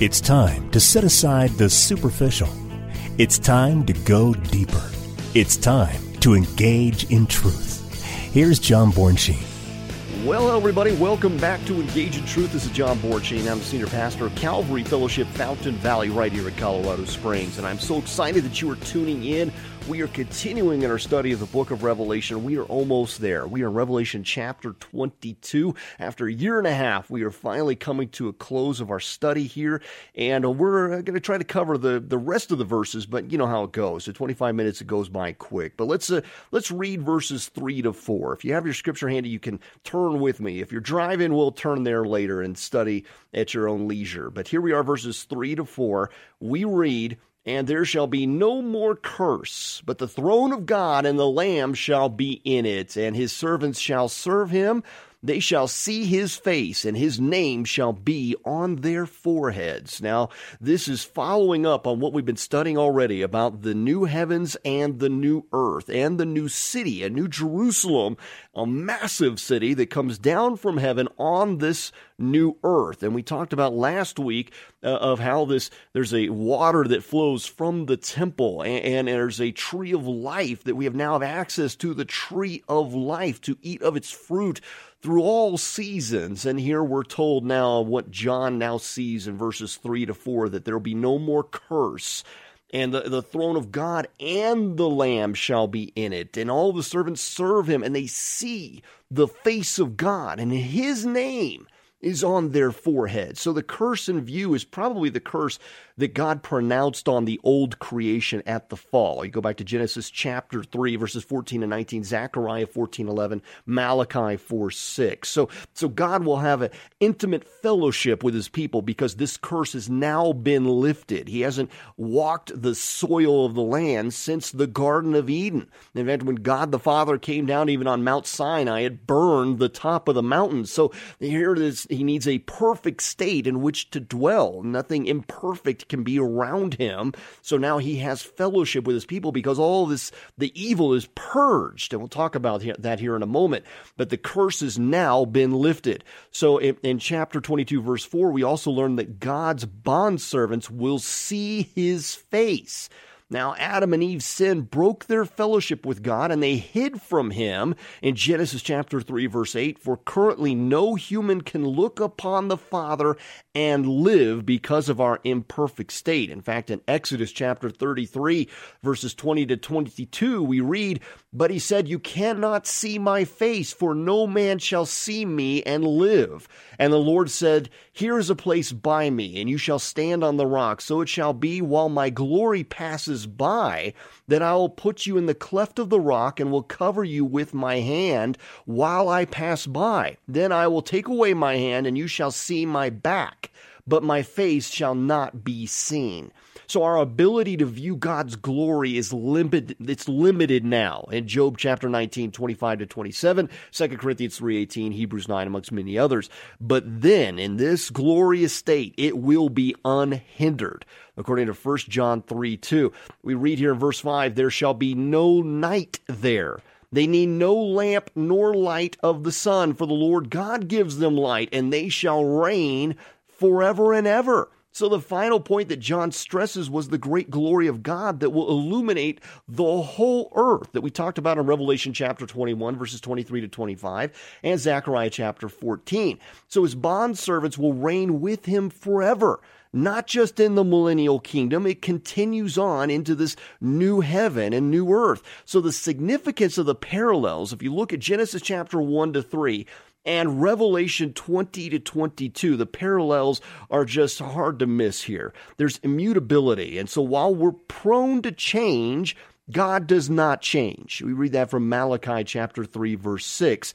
It's time to set aside the superficial. It's time to go deeper. It's time to engage in truth. Here's John Bornsheen. Well, hello, everybody. Welcome back to Engage in Truth. This is John Bornsheen. I'm the Senior Pastor of Calvary Fellowship, Fountain Valley, right here at Colorado Springs. And I'm so excited that you are tuning in. We are continuing in our study of the Book of Revelation. We are almost there. We are in Revelation chapter 22. After a year and a half, we are finally coming to a close of our study here. And we're going to try to cover the rest of the verses, but you know how it goes. So 25 minutes, it goes by quick. But let's read verses 3 to 4. If you have your scripture handy, you can turn with me. If you're driving, we'll turn there later and study at your own leisure. But here we are, verses 3 to 4. We read, "And there shall be no more curse, but the throne of God and the Lamb shall be in it, and his servants shall serve him. They shall see his face, and his name shall be on their foreheads." Now, this is following up on what we've been studying already about the new heavens and the new earth and the new city, a new Jerusalem, a massive city that comes down from heaven on this new earth. And we talked about last week of how there's a water that flows from the temple, and there's a tree of life that we have now have access to, the tree of life, to eat of its fruit through all seasons. And here we're told now what John now sees in verses 3 to 4, that there will be no more curse. And the throne of God and the Lamb shall be in it. And all the servants serve him, and they see the face of God, and his name is on their forehead. So the curse in view is probably the curse that God pronounced on the old creation at the fall. You go back to Genesis chapter 3, verses 14 and 19, Zechariah 14:11, Malachi 4:6. So God will have an intimate fellowship with his people because this curse has now been lifted. He hasn't walked the soil of the land since the Garden of Eden. In fact, when God the Father came down even on Mount Sinai, it burned the top of the mountain. So here it is. He needs a perfect state in which to dwell. Nothing imperfect can be around him. So now he has fellowship with his people because all this, the evil is purged. And we'll talk about that here in a moment. But the curse has now been lifted. So in chapter 22, verse 4, we also learn that God's bondservants will see his face. Now, Adam and Eve's sin broke their fellowship with God, and they hid from him in Genesis chapter 3, verse 8, "For currently no human can look upon the Father and live because of our imperfect state." In fact, in Exodus chapter 33, verses 20 to 22, we read, "But he said, 'You cannot see my face, for no man shall see me and live.' And the Lord said, 'Here is a place by me, and you shall stand on the rock. So it shall be while my glory passes by, that I will put you in the cleft of the rock and will cover you with my hand while I pass by. Then I will take away my hand and you shall see my back, but my face shall not be seen.'" So our ability to view God's glory is limited. It's limited now. In Job chapter 19, 25 to 27, 2 Corinthians 3:18, Hebrews 9, amongst many others. But then in this glorious state, it will be unhindered. According to 1 John 3:2, we read here in verse 5, "There shall be no night there. They need no lamp nor light of the sun, for the Lord God gives them light, and they shall reign forever and ever." So the final point that John stresses was the great glory of God that will illuminate the whole earth that we talked about in Revelation chapter 21, verses 23 to 25, and Zechariah chapter 14. So his bondservants will reign with him forever, not just in the millennial kingdom. It continues on into this new heaven and new earth. So the significance of the parallels, if you look at Genesis chapter 1 to 3, and Revelation 20 to 22, the parallels are just hard to miss here. There's immutability. And so while we're prone to change, God does not change. We read that from Malachi chapter 3, verse 6.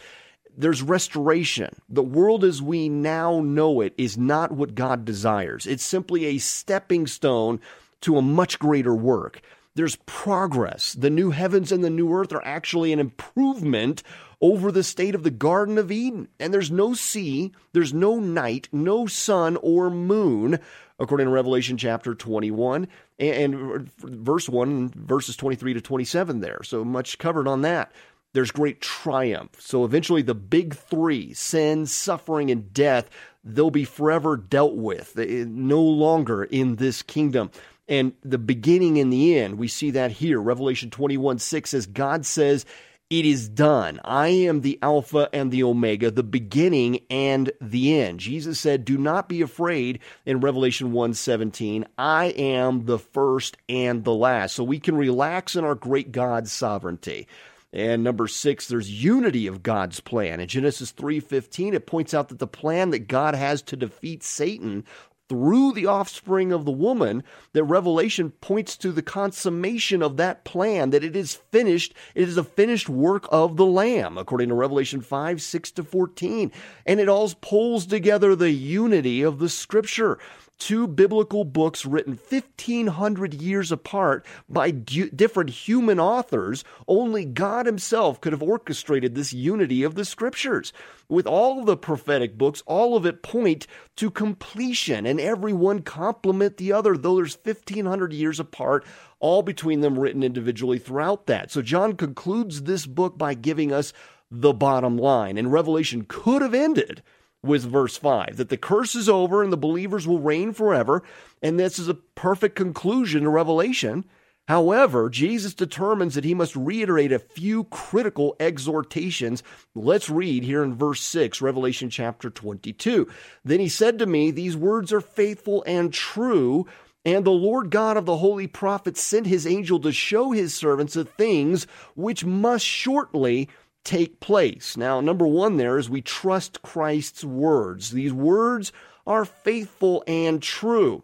There's restoration. The world as we now know it is not what God desires. It's simply a stepping stone to a much greater work. There's progress. The new heavens and the new earth are actually an improvement over the state of the Garden of Eden. And there's no sea, there's no night, no sun or moon, according to Revelation chapter 21 and verse 1, verses 23 to 27 there. So much covered on that. There's great triumph. So eventually the big three, sin, suffering, and death, they'll be forever dealt with, no longer in this kingdom. And the beginning and the end, we see that here. Revelation 21:6 says, God says, "It is done. I am the Alpha and the Omega, the beginning and the end." Jesus said, "Do not be afraid," in Revelation 1:17, "I am the first and the last." So we can relax in our great God's sovereignty. And number 6, there's unity of God's plan. In Genesis 3:15, it points out that the plan that God has to defeat Satan through the offspring of the woman, that Revelation points to the consummation of that plan, that it is finished. It is a finished work of the Lamb, according to Revelation 5:6-14. And it all pulls together the unity of the Scripture. Two biblical books written 1,500 years apart by different human authors, only God himself could have orchestrated this unity of the Scriptures. With all the prophetic books, all of it point to completion, and every one complement the other, though there's 1,500 years apart, all between them written individually throughout that. So John concludes this book by giving us the bottom line, and Revelation could have ended with verse 5, that the curse is over and the believers will reign forever, and this is a perfect conclusion to Revelation. However, Jesus determines that he must reiterate a few critical exhortations. Let's read here in verse 6, Revelation chapter 22. "Then he said to me, 'These words are faithful and true, and the Lord God of the holy prophets sent his angel to show his servants the things which must shortly take place.'" Now, number one there is we trust Christ's words. These words are faithful and true.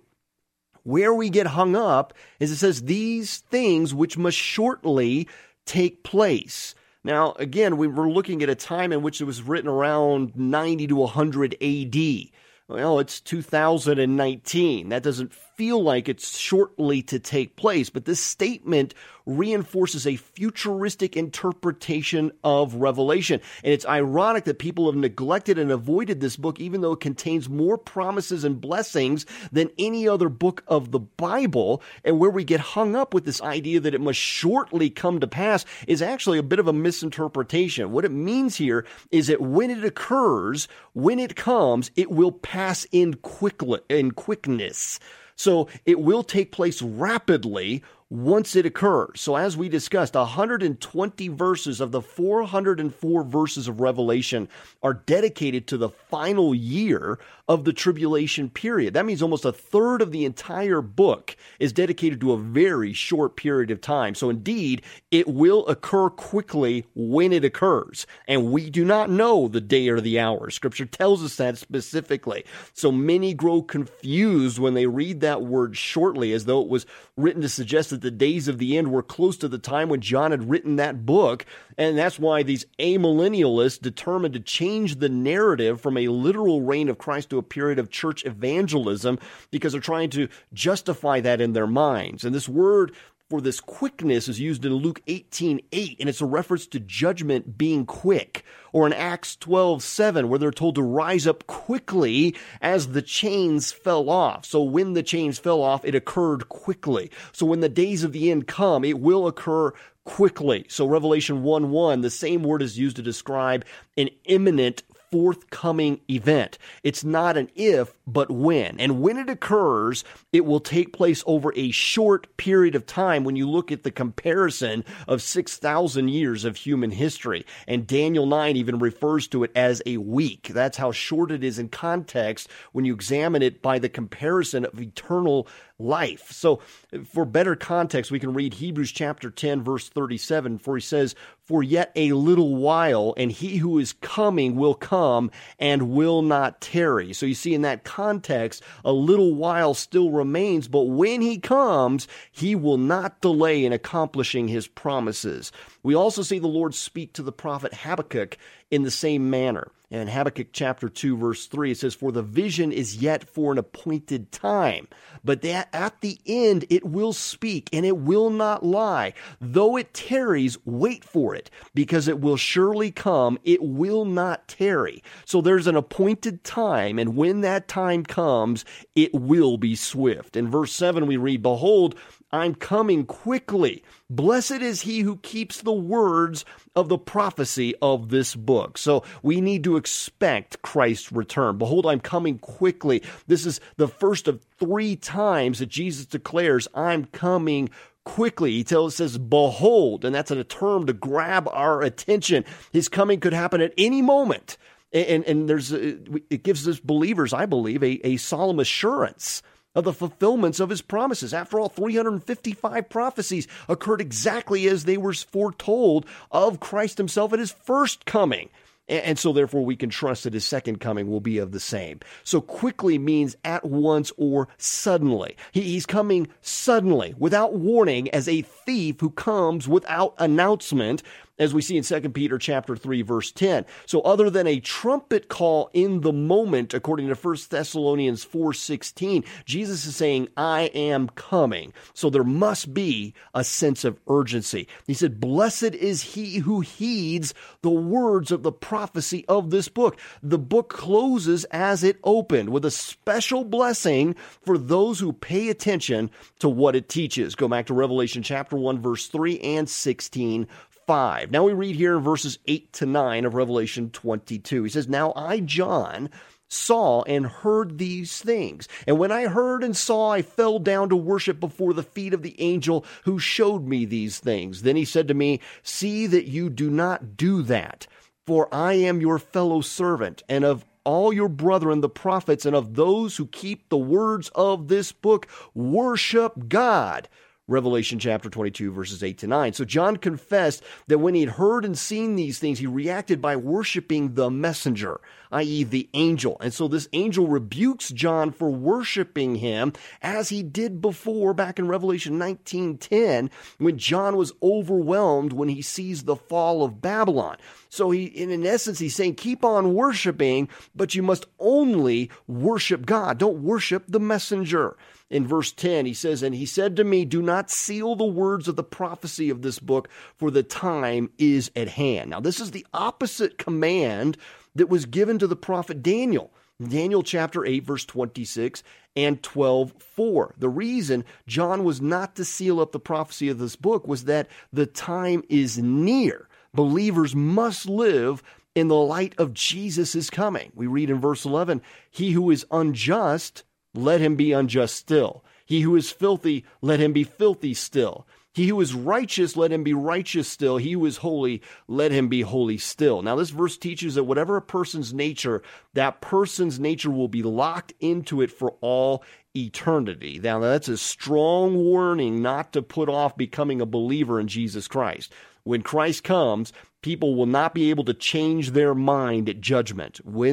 Where we get hung up is it says these things which must shortly take place. Now, again, we were looking at a time in which it was written around 90 to 100 A.D. Well, it's 2019. That doesn't feel like it's shortly to take place, but this statement reinforces a futuristic interpretation of Revelation. And it's ironic that people have neglected and avoided this book, even though it contains more promises and blessings than any other book of the Bible. And where we get hung up with this idea that it must shortly come to pass is actually a bit of a misinterpretation. What it means here is that when it occurs, when it comes, it will pass in quickness. So it will take place rapidly once it occurs. So as we discussed, 120 verses of the 404 verses of Revelation are dedicated to the final year of the tribulation period. That means almost a third of the entire book is dedicated to a very short period of time. So indeed, it will occur quickly when it occurs. And we do not know the day or the hour. Scripture tells us that specifically. So many grow confused when they read that word shortly, as though it was written to suggest that the days of the end were close to the time when John had written that book, and that's why these amillennialists determined to change the narrative from a literal reign of Christ to a period of church evangelism, because they're trying to justify that in their minds. And this word for this quickness is used in Luke 18:8, and it's a reference to judgment being quick, or in Acts 12:7, where they're told to rise up quickly as the chains fell off. So when the chains fell off, it occurred quickly. So when the days of the end come, it will occur quickly. So Revelation 1:1, the same word is used to describe an imminent forthcoming event. It's not an if, but when. And when it occurs, it will take place over a short period of time when you look at the comparison of 6,000 years of human history. And Daniel 9 even refers to it as a week. That's how short it is in context when you examine it by the comparison of eternal life. So for better context, we can read Hebrews chapter 10, verse 37, for he says, "For yet a little while, and he who is coming will come and will not tarry." So you see in that context, a little while still remains, but when he comes, he will not delay in accomplishing his promises. We also see the Lord speak to the prophet Habakkuk in the same manner. And Habakkuk chapter 2, verse 3, it says, "For the vision is yet for an appointed time, but that at the end it will speak, and it will not lie. Though it tarries, wait for it, because it will surely come, it will not tarry." So there's an appointed time, and when that time comes, it will be swift. In verse 7, we read, "Behold, I'm coming quickly. Blessed is he who keeps the words of the prophecy of this book. So we need to expect Christ's return. Behold, I'm coming quickly. This is the first of three times that Jesus declares, I'm coming quickly. He tells us, behold, and that's a term to grab our attention. His coming could happen at any moment. And it gives us believers, I believe, a solemn assurance of the fulfillments of his promises. After all, 355 prophecies occurred exactly as they were foretold of Christ himself at his first coming. And so therefore we can trust that his second coming will be of the same. So quickly means at once or suddenly. He's coming suddenly, without warning, as a thief who comes without announcement, as we see in 2 Peter chapter 3, verse 10. So other than a trumpet call in the moment, according to 1 Thessalonians 4:16, Jesus is saying, I am coming. So there must be a sense of urgency. He said, blessed is he who heeds the words of the prophecy of this book. The book closes as it opened with a special blessing for those who pay attention to what it teaches. Go back to Revelation chapter 1, verse 3 and 16. Now we read here in verses 8 to 9 of Revelation 22. He says, now I, John, saw and heard these things. And when I heard and saw, I fell down to worship before the feet of the angel who showed me these things. Then he said to me, see that you do not do that, for I am your fellow servant and of all your brethren, the prophets, and of those who keep the words of this book. Worship God. Revelation chapter 22, verses 8 to 9. So John confessed that when he had heard and seen these things, he reacted by worshiping the messenger, i.e. the angel. And so this angel rebukes John for worshiping him as he did before back in Revelation 19:10, when John was overwhelmed when he sees the fall of Babylon. So he's saying, keep on worshiping, but you must only worship God. Don't worship the messenger. In verse 10, he says, and he said to me, do not seal the words of the prophecy of this book, for the time is at hand. Now, this is the opposite command that was given to the prophet Daniel. Daniel chapter 8, verse 26 and 12:4. The reason John was not to seal up the prophecy of this book was that the time is near. Believers must live in the light of Jesus' coming. We read in verse 11, he who is unjust, let him be unjust still. He who is filthy, let him be filthy still. He who is righteous, let him be righteous still. He who is holy, let him be holy still. Now, this verse teaches that whatever a person's nature, that person's nature will be locked into it for all eternity. Now, that's a strong warning not to put off becoming a believer in Jesus Christ. When Christ comes, people will not be able to change their mind at judgment. What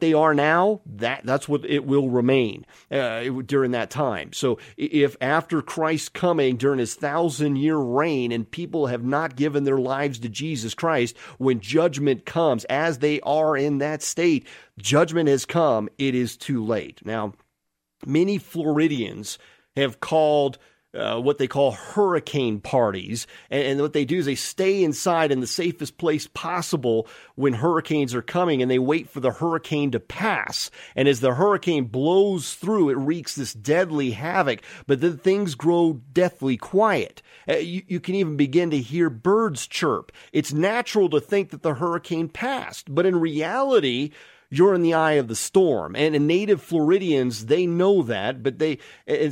they are now, that's what it will remain during that time. So if after Christ's coming, during his 1,000-year reign, and people have not given their lives to Jesus Christ, when judgment comes, as they are in that state, judgment has come, it is too late. Now, many Floridians have called what they call hurricane parties. And what they do is they stay inside in the safest place possible when hurricanes are coming, and they wait for the hurricane to pass. And as the hurricane blows through, it wreaks this deadly havoc, but then things grow deathly quiet. You can even begin to hear birds chirp. It's natural to think that the hurricane passed, but in reality, you're in the eye of the storm. And native Floridians, they know that,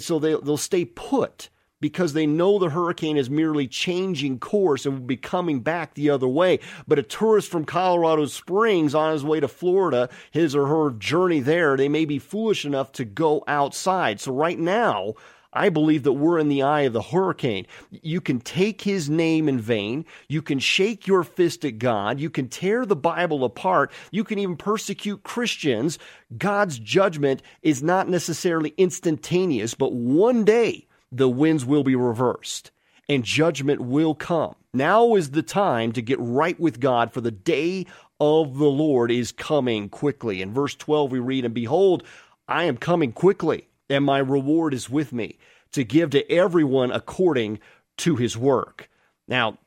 so they'll stay put because they know the hurricane is merely changing course and will be coming back the other way. But a tourist from Colorado Springs on his way to Florida, his or her journey there, they may be foolish enough to go outside. So right now, I believe that we're in the eye of the hurricane. You can take his name in vain. You can shake your fist at God. You can tear the Bible apart. You can even persecute Christians. God's judgment is not necessarily instantaneous, but one day the winds will be reversed and judgment will come. Now is the time to get right with God, for the day of the Lord is coming quickly. In verse 12 we read, and behold, I am coming quickly, and my reward is with me, to give to everyone according to his work. Now,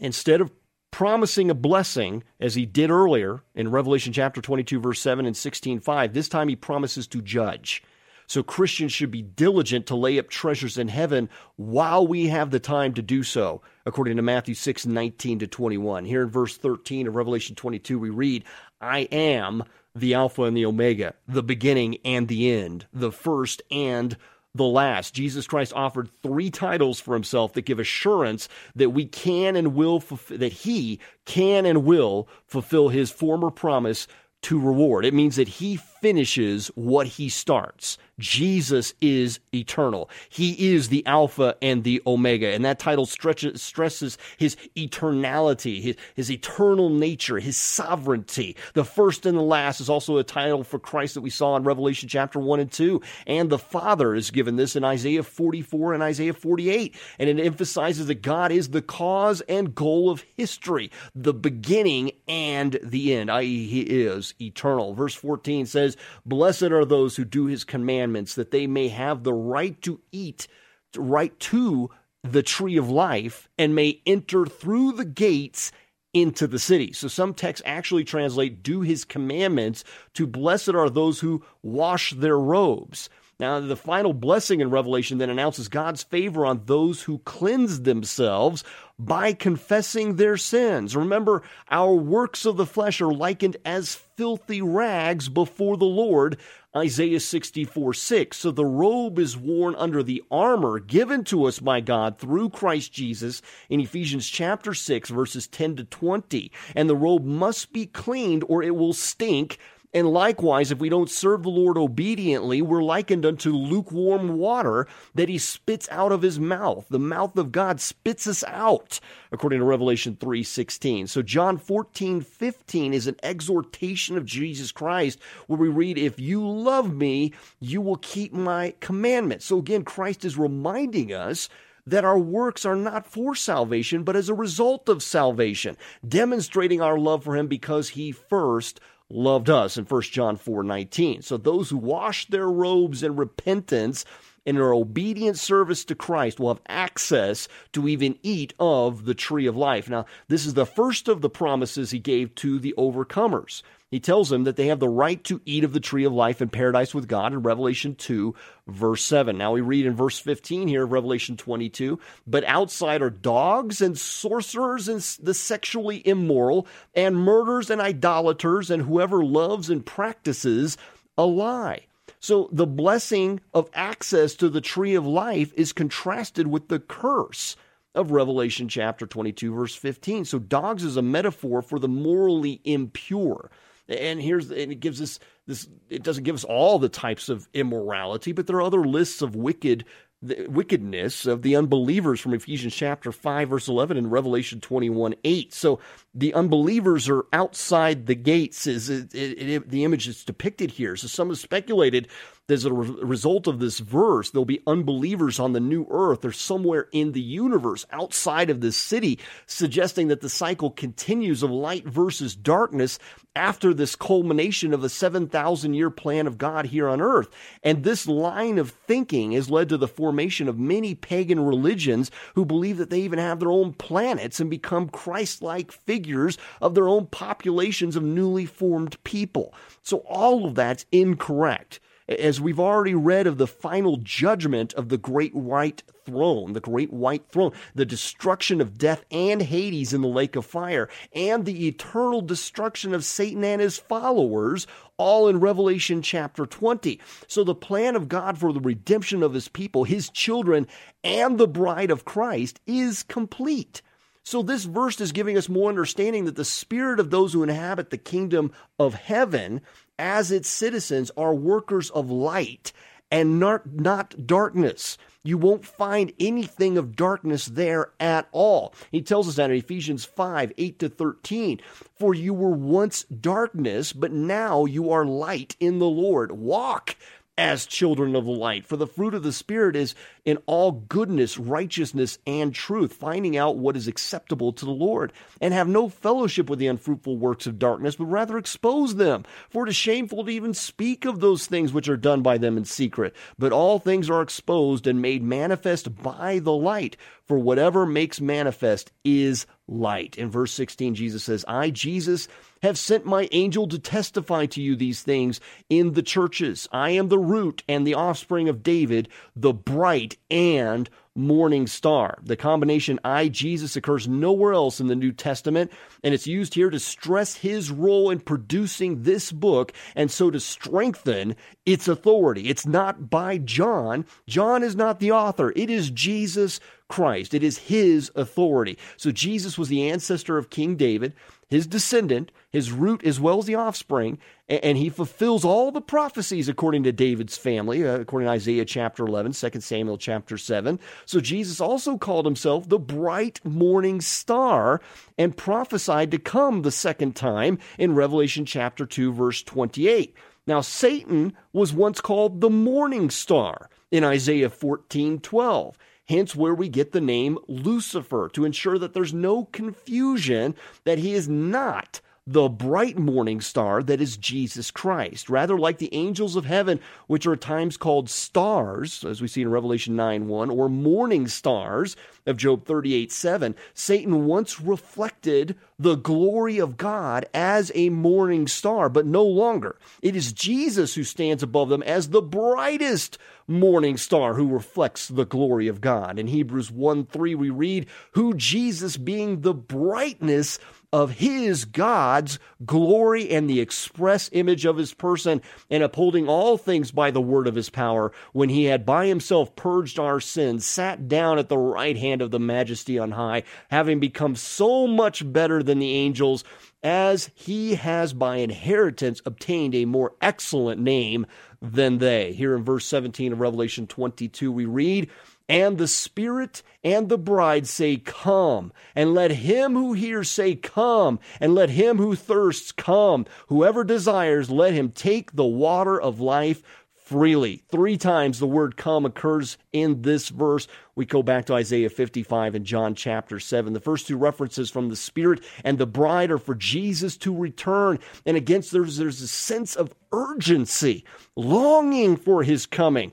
instead of promising a blessing, as he did earlier in Revelation chapter 22, verse 7 and 16:5, this time he promises to judge. So Christians should be diligent to lay up treasures in heaven while we have the time to do so, according to Matthew 6:19-21. Here in verse 13 of Revelation 22, we read, I am the Alpha and the Omega, the beginning and the end, the first and the last. Jesus Christ offered three titles for himself that give assurance that we can and will that he can and will fulfill his former promise to reward. It means that he finishes what he starts. Jesus is eternal. He is the Alpha and the Omega, and that title stresses his eternality, his eternal nature, his sovereignty. The first and the last is also a title for Christ that we saw in Revelation chapter 1 and 2, and the Father is given this in Isaiah 44 and Isaiah 48, and it emphasizes that God is the cause and goal of history, the beginning and the end, i.e. he is eternal. Verse 14 says, Blessed are those who do his commandments, that they may have the right to eat, right to the tree of life, and may enter through the gates into the city. So some texts actually translate do his commandments to blessed are those who wash their robes. Now, the final blessing in Revelation then announces God's favor on those who cleanse themselves by confessing their sins. Remember, our works of the flesh are likened as filthy rags before the Lord, Isaiah 64:6. So the robe is worn under the armor given to us by God through Christ Jesus in Ephesians chapter 6, verses 10-20. And the robe must be cleaned or it will stink. And likewise, if we don't serve the Lord obediently, we're likened unto lukewarm water that he spits out of his mouth. The mouth of God spits us out, according to Revelation 3:16. So John 14:15 is an exhortation of Jesus Christ where we read, if you love me, you will keep my commandments. So again, Christ is reminding us that our works are not for salvation, but as a result of salvation, demonstrating our love for him because he first loved us in 1 John 4:19. So those who wash their robes in repentance and are obedient service to Christ will have access to even eat of the tree of life. Now, this is the first of the promises he gave to the overcomers. He tells them that they have the right to eat of the tree of life in paradise with God in Revelation 2, verse 7. Now we read in verse 15 here of Revelation 22, but outside are dogs and sorcerers and the sexually immoral and murderers and idolaters and whoever loves and practices a lie. So the blessing of access to the tree of life is contrasted with the curse of Revelation chapter 22, verse 15. So dogs is a metaphor for the morally impure. And it gives us this. It doesn't give us all the types of immorality, but there are other lists of wickedness of the unbelievers from Ephesians chapter 5, verse 11, and Revelation 21, 8. So the unbelievers are outside the gates. The image is depicted here. So some have speculated that as a result of this verse, there'll be unbelievers on the new earth or somewhere in the universe outside of this city, suggesting that the cycle continues of light versus darkness after this culmination of the 7,000-year plan of God here on earth. And this line of thinking has led to the formation of many pagan religions who believe that they even have their own planets and become Christ-like figures of their own populations of newly formed people. So all of that's incorrect. As we've already read of the final judgment of the great white throne, the destruction of death and Hades in the lake of fire, and the eternal destruction of Satan and his followers, all in Revelation chapter 20. So the plan of God for the redemption of his people, his children, and the bride of Christ is complete. So this verse is giving us more understanding that the spirit of those who inhabit the kingdom of heaven as its citizens are workers of light and not darkness. You won't find anything of darkness there at all. He tells us that in Ephesians 5, 8-13, for you were once darkness, but now you are light in the Lord. Walk as children of the light. For the fruit of the Spirit is in all goodness, righteousness, and truth, finding out what is acceptable to the Lord, and have no fellowship with the unfruitful works of darkness, but rather expose them. For it is shameful to even speak of those things which are done by them in secret. But all things are exposed and made manifest by the light. For whatever makes manifest is light. In verse 16, Jesus says, I, Jesus, have sent my angel to testify to you these things in the churches. I am the root and the offspring of David, the bright and morning star. The combination I, Jesus occurs nowhere else in the New Testament, and it's used here to stress his role in producing this book, and so to strengthen its authority. It's not by John. John is not the author. It is Jesus Christ. It is his authority. So Jesus was the ancestor of King David, his descendant, his root as well as the offspring, and he fulfills all the prophecies according to David's family, according to Isaiah chapter 11, 2 Samuel chapter 7. So Jesus also called himself the bright morning star and prophesied to come the second time in Revelation chapter 2, verse 28. Now, Satan was once called the morning star in Isaiah 14:12. Hence where we get the name Lucifer, to ensure that there's no confusion that he is not the bright morning star that is Jesus Christ. Rather, like the angels of heaven, which are at times called stars, as we see in Revelation 9:1, or morning stars of Job 38:7, Satan once reflected the glory of God as a morning star, but no longer. It is Jesus who stands above them as the brightest morning star who reflects the glory of God. In Hebrews 1:3, we read, who Jesus being the brightness of his God's glory and the express image of his person, and upholding all things by the word of his power, when he had by himself purged our sins, sat down at the right hand of the majesty on high, having become so much better than the angels, as he has by inheritance obtained a more excellent name than they. Here in verse 17 of Revelation 22, we read, and the Spirit and the bride say, come. And let him who hears say, come. And let him who thirsts, come. Whoever desires, let him take the water of life freely. 3 times the word come occurs in this verse. We go back to Isaiah 55 and John chapter 7. The first 2 references from the Spirit and the bride are for Jesus to return. And again, there's a sense of urgency, longing for his coming.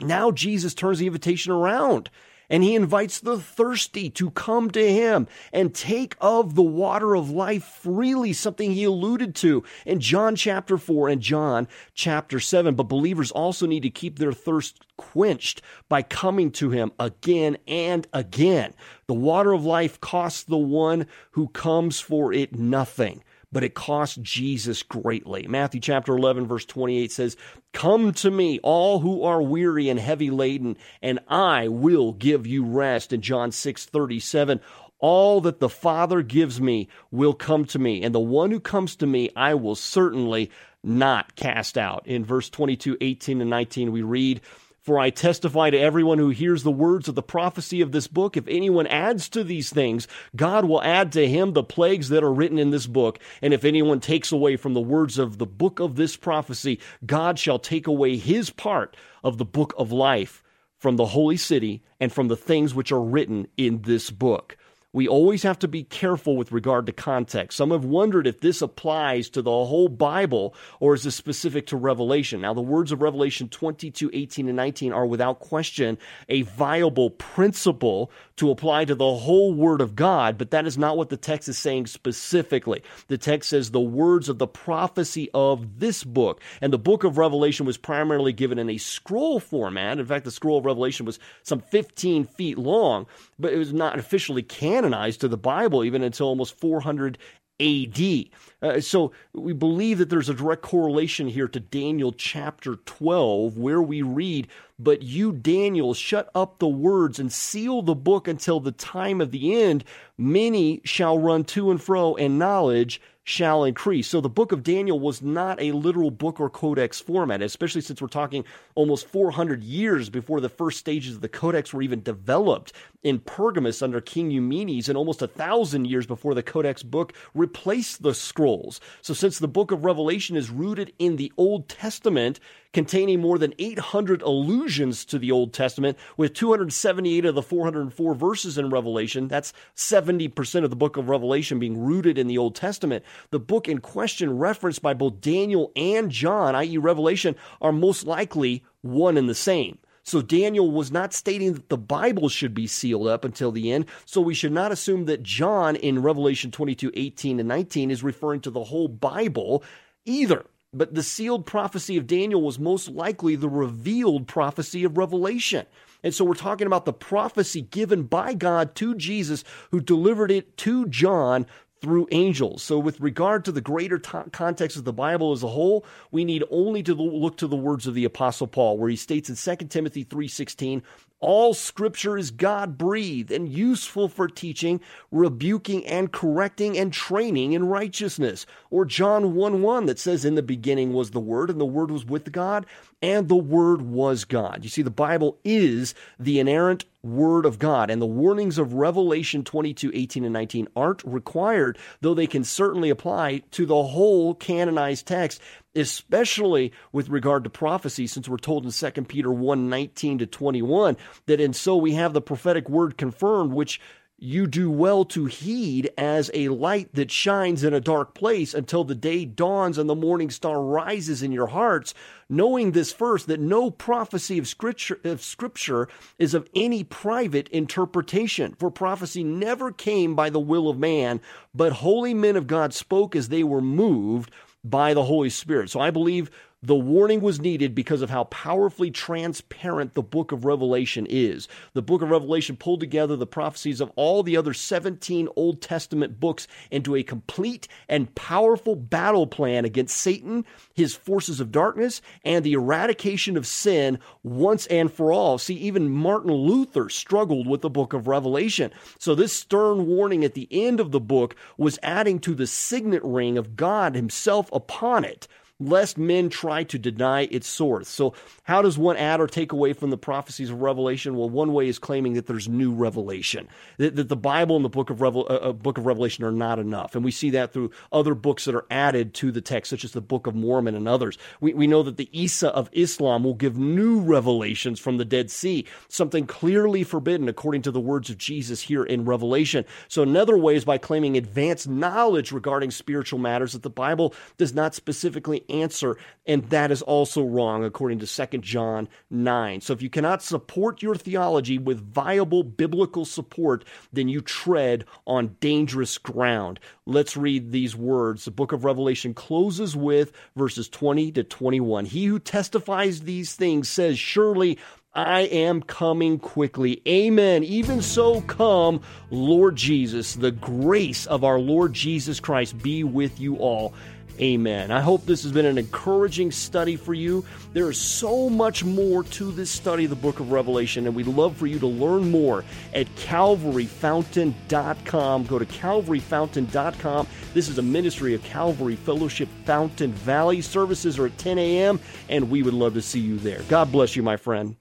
Now Jesus turns the invitation around, and he invites the thirsty to come to him and take of the water of life freely, something he alluded to in John chapter 4 and John chapter 7. But believers also need to keep their thirst quenched by coming to him again and again. The water of life costs the one who comes for it nothing, but it cost Jesus greatly. Matthew chapter 11, verse 28 says, come to me, all who are weary and heavy laden, and I will give you rest. And John 6:37, all that the Father gives me will come to me, and the one who comes to me I will certainly not cast out. In verse 22, 18, and 19, we read, for I testify to everyone who hears the words of the prophecy of this book. If anyone adds to these things, God will add to him the plagues that are written in this book. And if anyone takes away from the words of the book of this prophecy, God shall take away his part of the book of life from the holy city and from the things which are written in this book. We always have to be careful with regard to context. Some have wondered if this applies to the whole Bible or is this specific to Revelation. Now, the words of Revelation 22, 18, and 19 are without question a viable principle to apply to the whole Word of God, but that is not what the text is saying specifically. The text says the words of the prophecy of this book, and the book of Revelation was primarily given in a scroll format. In fact, the scroll of Revelation was some 15 feet long, but it was not officially canon to the Bible even until almost 400 AD. So we believe that there's a direct correlation here to Daniel chapter 12, where we read, but you, Daniel, shut up the words and seal the book until the time of the end. Many shall run to and fro, and knowledge shall increase. So the book of Daniel was not a literal book or codex format, especially since we're talking almost 400 years before the first stages of the codex were even developed in Pergamus under King Eumenes, and almost 1,000 years before the codex book replaced the scrolls. So since the book of Revelation is rooted in the Old Testament, containing more than 800 allusions to the Old Testament, with 278 of the 404 verses in Revelation, that's 70% of the book of Revelation being rooted in the Old Testament. The book in question referenced by both Daniel and John, i.e. Revelation, are most likely one and the same. So Daniel was not stating that the Bible should be sealed up until the end, so we should not assume that John in Revelation 22:18 and 19 is referring to the whole Bible either. But the sealed prophecy of Daniel was most likely the revealed prophecy of Revelation. And so we're talking about the prophecy given by God to Jesus, who delivered it to John through angels. So with regard to the greater context of the Bible as a whole, we need only to look to the words of the Apostle Paul, where he states in 2 Timothy 3:16, "All Scripture is God-breathed and useful for teaching, rebuking, and correcting, and training in righteousness." Or John 1:1 that says, "In the beginning was the Word, and the Word was with God, and the Word was God." You see, the Bible is the inerrant Word of God, and the warnings of Revelation 22:18 and 19 aren't required, though they can certainly apply to the whole canonized text, especially with regard to prophecy, since we're told in 2 Peter 1:19 to 21 that, "And so we have the prophetic word confirmed, which you do well to heed as a light that shines in a dark place until the day dawns and the morning star rises in your hearts, knowing this first, that no prophecy of Scripture is of any private interpretation. For prophecy never came by the will of man, but holy men of God spoke as they were moved by the Holy Spirit." So I believe the warning was needed because of how powerfully transparent the book of Revelation is. The book of Revelation pulled together the prophecies of all the other 17 Old Testament books into a complete and powerful battle plan against Satan, his forces of darkness, and the eradication of sin once and for all. See, even Martin Luther struggled with the book of Revelation. So this stern warning at the end of the book was adding to the signet ring of God himself upon it, lest men try to deny its source. So how does one add or take away from the prophecies of Revelation? Well, one way is claiming that there's new revelation, that the Bible and the book of Revelation are not enough. And we see that through other books that are added to the text, such as the Book of Mormon and others. We know that the Isa of Islam will give new revelations from the Dead Sea, something clearly forbidden according to the words of Jesus here in Revelation. So another way is by claiming advanced knowledge regarding spiritual matters that the Bible does not specifically answer, and that is also wrong according to 2 John 9. So if you cannot support your theology with viable biblical support, then you tread on dangerous ground. Let's read these words. The book of Revelation closes with verses 20 to 21. "He who testifies these things says, 'Surely I am coming quickly.' Amen. Even so, come, Lord Jesus. The grace of our Lord Jesus Christ be with you all. Amen." I hope this has been an encouraging study for you. There is so much more to this study of the book of Revelation, and we'd love for you to learn more at calvaryfountain.com. Go to calvaryfountain.com. This is a ministry of Calvary Fellowship Fountain Valley. Services are at 10 a.m., and we would love to see you there. God bless you, my friend.